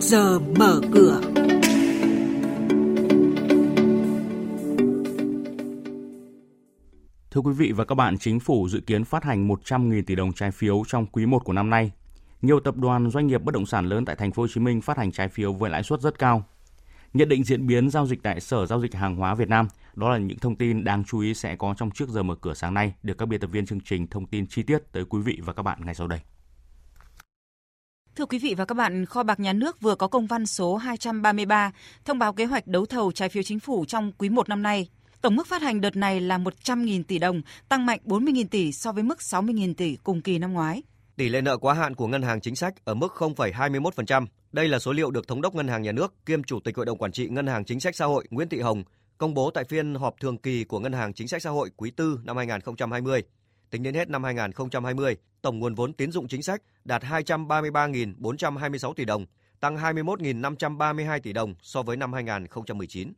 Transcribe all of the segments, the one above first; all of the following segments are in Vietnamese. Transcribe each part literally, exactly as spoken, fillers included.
trước giờ mở cửa. Thưa quý vị và các bạn, Chính phủ dự kiến phát hành một trăm nghìn tỷ đồng trái phiếu trong quý một của năm nay. Nhiều tập đoàn doanh nghiệp bất động sản lớn tại thành phố Hồ Chí Minh phát hành trái phiếu với lãi suất rất cao. Nhận định diễn biến giao dịch tại Sở Giao dịch Hàng hóa Việt Nam, đó là những thông tin đáng chú ý sẽ có trong trước giờ mở cửa sáng nay, được các biên tập viên chương trình thông tin chi tiết tới quý vị và các bạn ngay sau đây. Thưa quý vị và các bạn, Kho bạc Nhà nước vừa có công văn số hai trăm ba mươi ba thông báo kế hoạch đấu thầu trái phiếu chính phủ trong quý một năm nay. Tổng mức phát hành đợt này là một trăm nghìn tỷ đồng, tăng mạnh bốn mươi nghìn tỷ so với mức sáu mươi nghìn tỷ cùng kỳ năm ngoái. Tỷ lệ nợ quá hạn của ngân hàng chính sách ở mức không phẩy hai mươi mốt phần trăm. Đây là số liệu được Thống đốc Ngân hàng Nhà nước kiêm Chủ tịch Hội đồng Quản trị Ngân hàng Chính sách Xã hội Nguyễn Thị Hồng công bố tại phiên họp thường kỳ của Ngân hàng Chính sách Xã hội quý tư năm hai nghìn không trăm hai mươi. Tính đến hết năm hai nghìn không trăm hai mươi, tổng nguồn vốn tín dụng chính sách đạt hai trăm ba mươi ba nghìn bốn trăm hai mươi sáu tỷ đồng, tăng hai mươi mốt nghìn năm trăm ba mươi hai tỷ đồng so với năm hai nghìn không trăm mười chín.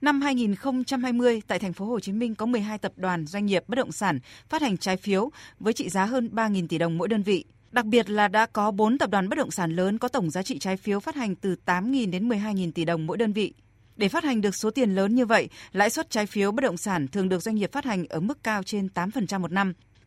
Năm hai nghìn không trăm hai mươi, tại thành phố Hồ Chí Minh có mười hai tập đoàn doanh nghiệp bất động sản phát hành trái phiếu với trị giá hơn ba nghìn tỷ đồng mỗi đơn vị. Đặc biệt là đã có bốn tập đoàn bất động sản lớn có tổng giá trị trái phiếu phát hành từ tám nghìn đến mười hai nghìn tỷ đồng mỗi đơn vị. Để phát hành được số tiền lớn như vậy, lãi suất trái phiếu bất động sản thường được doanh nghiệp phát hành ở mức cao trên tám phần trăm một năm.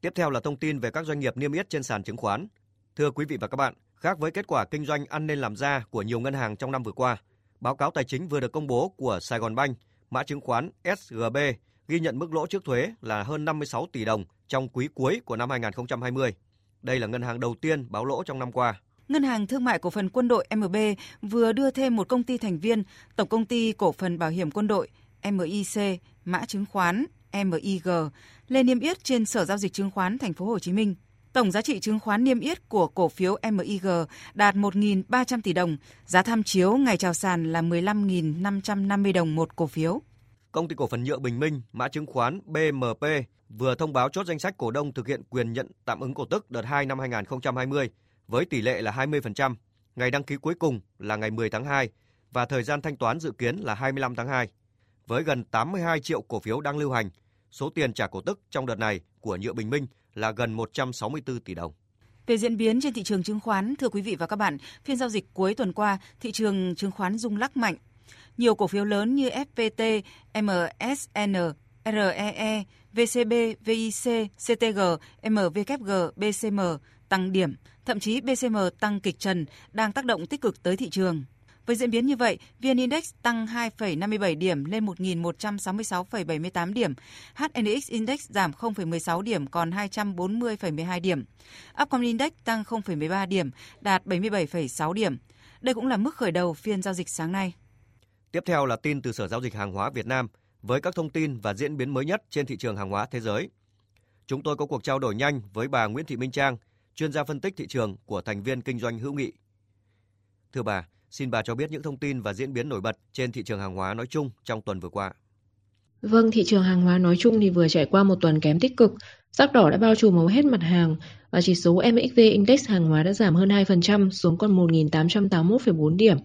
Tiếp theo là thông tin về các doanh nghiệp niêm yết trên sàn chứng khoán. Thưa quý vị và các bạn, khác với kết quả kinh doanh ăn nên làm ra của nhiều ngân hàng trong năm vừa qua, báo cáo tài chính vừa được công bố của Sài Gòn Bank, mã chứng khoán ét giê bê, ghi nhận mức lỗ trước thuế là hơn năm mươi sáu tỷ đồng trong quý cuối của năm hai nghìn không trăm hai mươi. Đây là ngân hàng đầu tiên báo lỗ trong năm qua. Ngân hàng Thương mại Cổ phần Quân đội em bê vừa đưa thêm một công ty thành viên, Tổng Công ty Cổ phần Bảo hiểm Quân đội em i xê, mã chứng khoán em i giê, lên niêm yết trên Sở Giao dịch Chứng khoán Thành phố Hồ Chí Minh. Tổng giá trị chứng khoán niêm yết của cổ phiếu em i giê đạt một nghìn ba trăm tỷ đồng, giá tham chiếu ngày chào sàn là mười lăm nghìn năm trăm năm mươi đồng một cổ phiếu. Công ty Cổ phần nhựa Bình Minh, mã chứng khoán bê em pê, vừa thông báo chốt danh sách cổ đông thực hiện quyền nhận tạm ứng cổ tức đợt hai năm hai nghìn không trăm hai mươi với tỷ lệ là hai mươi phần trăm. Ngày đăng ký cuối cùng là ngày mười tháng hai và thời gian thanh toán dự kiến là hai mươi lăm tháng hai. Với gần tám mươi hai triệu cổ phiếu đang lưu hành, số tiền trả cổ tức trong đợt này của nhựa Bình Minh là gần một trăm sáu mươi tư tỷ đồng. Về diễn biến trên thị trường chứng khoán, thưa quý vị và các bạn, phiên giao dịch cuối tuần qua, thị trường chứng khoán rung lắc mạnh. Nhiều cổ phiếu lớn như ép pê tê, em ét en, rờ e e, vê xê bê, vê i xê, xê tê giê, em vê kép giê, bê xê em tăng điểm, thậm chí bê xê em tăng kịch trần đang tác động tích cực tới thị trường. Với diễn biến như vậy, vê en Index tăng hai phẩy năm mươi bảy điểm lên một nghìn một trăm sáu mươi sáu phẩy bảy mươi tám điểm, hát en ích Index giảm không phẩy mười sáu điểm còn hai trăm bốn mươi phẩy mười hai điểm, Upcom Index tăng không phẩy mười ba điểm, đạt bảy mươi bảy phẩy sáu điểm. Đây cũng là mức khởi đầu phiên giao dịch sáng nay. Tiếp theo là tin từ Sở Giao dịch Hàng hóa Việt Nam với các thông tin và diễn biến mới nhất trên thị trường hàng hóa thế giới. Chúng tôi có cuộc trao đổi nhanh với bà Nguyễn Thị Minh Trang, chuyên gia phân tích thị trường của thành viên kinh doanh hữu nghị. Thưa bà, xin bà cho biết những thông tin và diễn biến nổi bật trên thị trường hàng hóa nói chung trong tuần vừa qua. Vâng, thị trường hàng hóa nói chung thì vừa trải qua một tuần kém tích cực. Sắc đỏ đã bao trùm hầu hết mặt hàng và chỉ số em ích vê Index hàng hóa đã giảm hơn hai phần trăm xuống còn một nghìn tám trăm tám mươi mốt phẩy bốn điểm.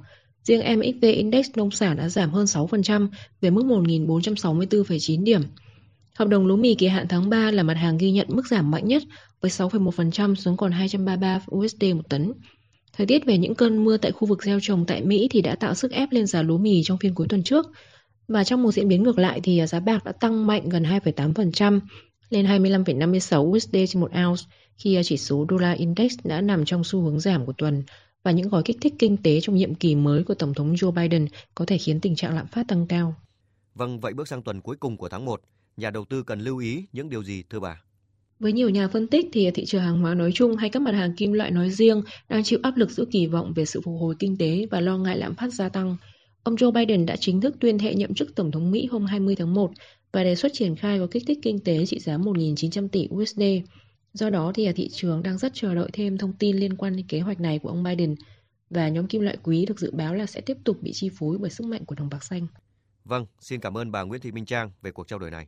Riêng em ích vê Index nông sản đã giảm hơn sáu phần trăm về mức một nghìn bốn trăm sáu mươi tư phẩy chín điểm. Hợp đồng lúa mì kỳ hạn tháng ba là mặt hàng ghi nhận mức giảm mạnh nhất với sáu phẩy một phần trăm xuống còn hai trăm ba mươi ba đô la một tấn. Thời tiết về những cơn mưa tại khu vực gieo trồng tại Mỹ thì đã tạo sức ép lên giá lúa mì trong phiên cuối tuần trước. Và trong một diễn biến ngược lại thì giá bạc đã tăng mạnh gần hai phẩy tám phần trăm lên hai mươi lăm phẩy năm mươi sáu đô la trên một ounce khi chỉ số đô la index đã nằm trong xu hướng giảm của tuần. Và những gói kích thích kinh tế trong nhiệm kỳ mới của Tổng thống Joe Biden có thể khiến tình trạng lạm phát tăng cao. Vâng, vậy bước sang tuần cuối cùng của tháng một, nhà đầu tư cần lưu ý những điều gì thưa bà? Với nhiều nhà phân tích thì thị trường hàng hóa nói chung hay các mặt hàng kim loại nói riêng đang chịu áp lực giữa kỳ vọng về sự phục hồi kinh tế và lo ngại lạm phát gia tăng. Ông Joe Biden đã chính thức tuyên thệ nhậm chức Tổng thống Mỹ hôm hai mươi tháng một và đề xuất triển khai gói kích thích kinh tế trị giá một nghìn chín trăm tỷ đô la. Do đó thì thị trường đang rất chờ đợi thêm thông tin liên quan đến kế hoạch này của ông Biden. và nhóm kim loại quý được dự báo là sẽ tiếp tục bị chi phối bởi sức mạnh của đồng bạc xanh. Vâng, xin cảm ơn bà Nguyễn Thị Minh Trang về cuộc trao đổi này.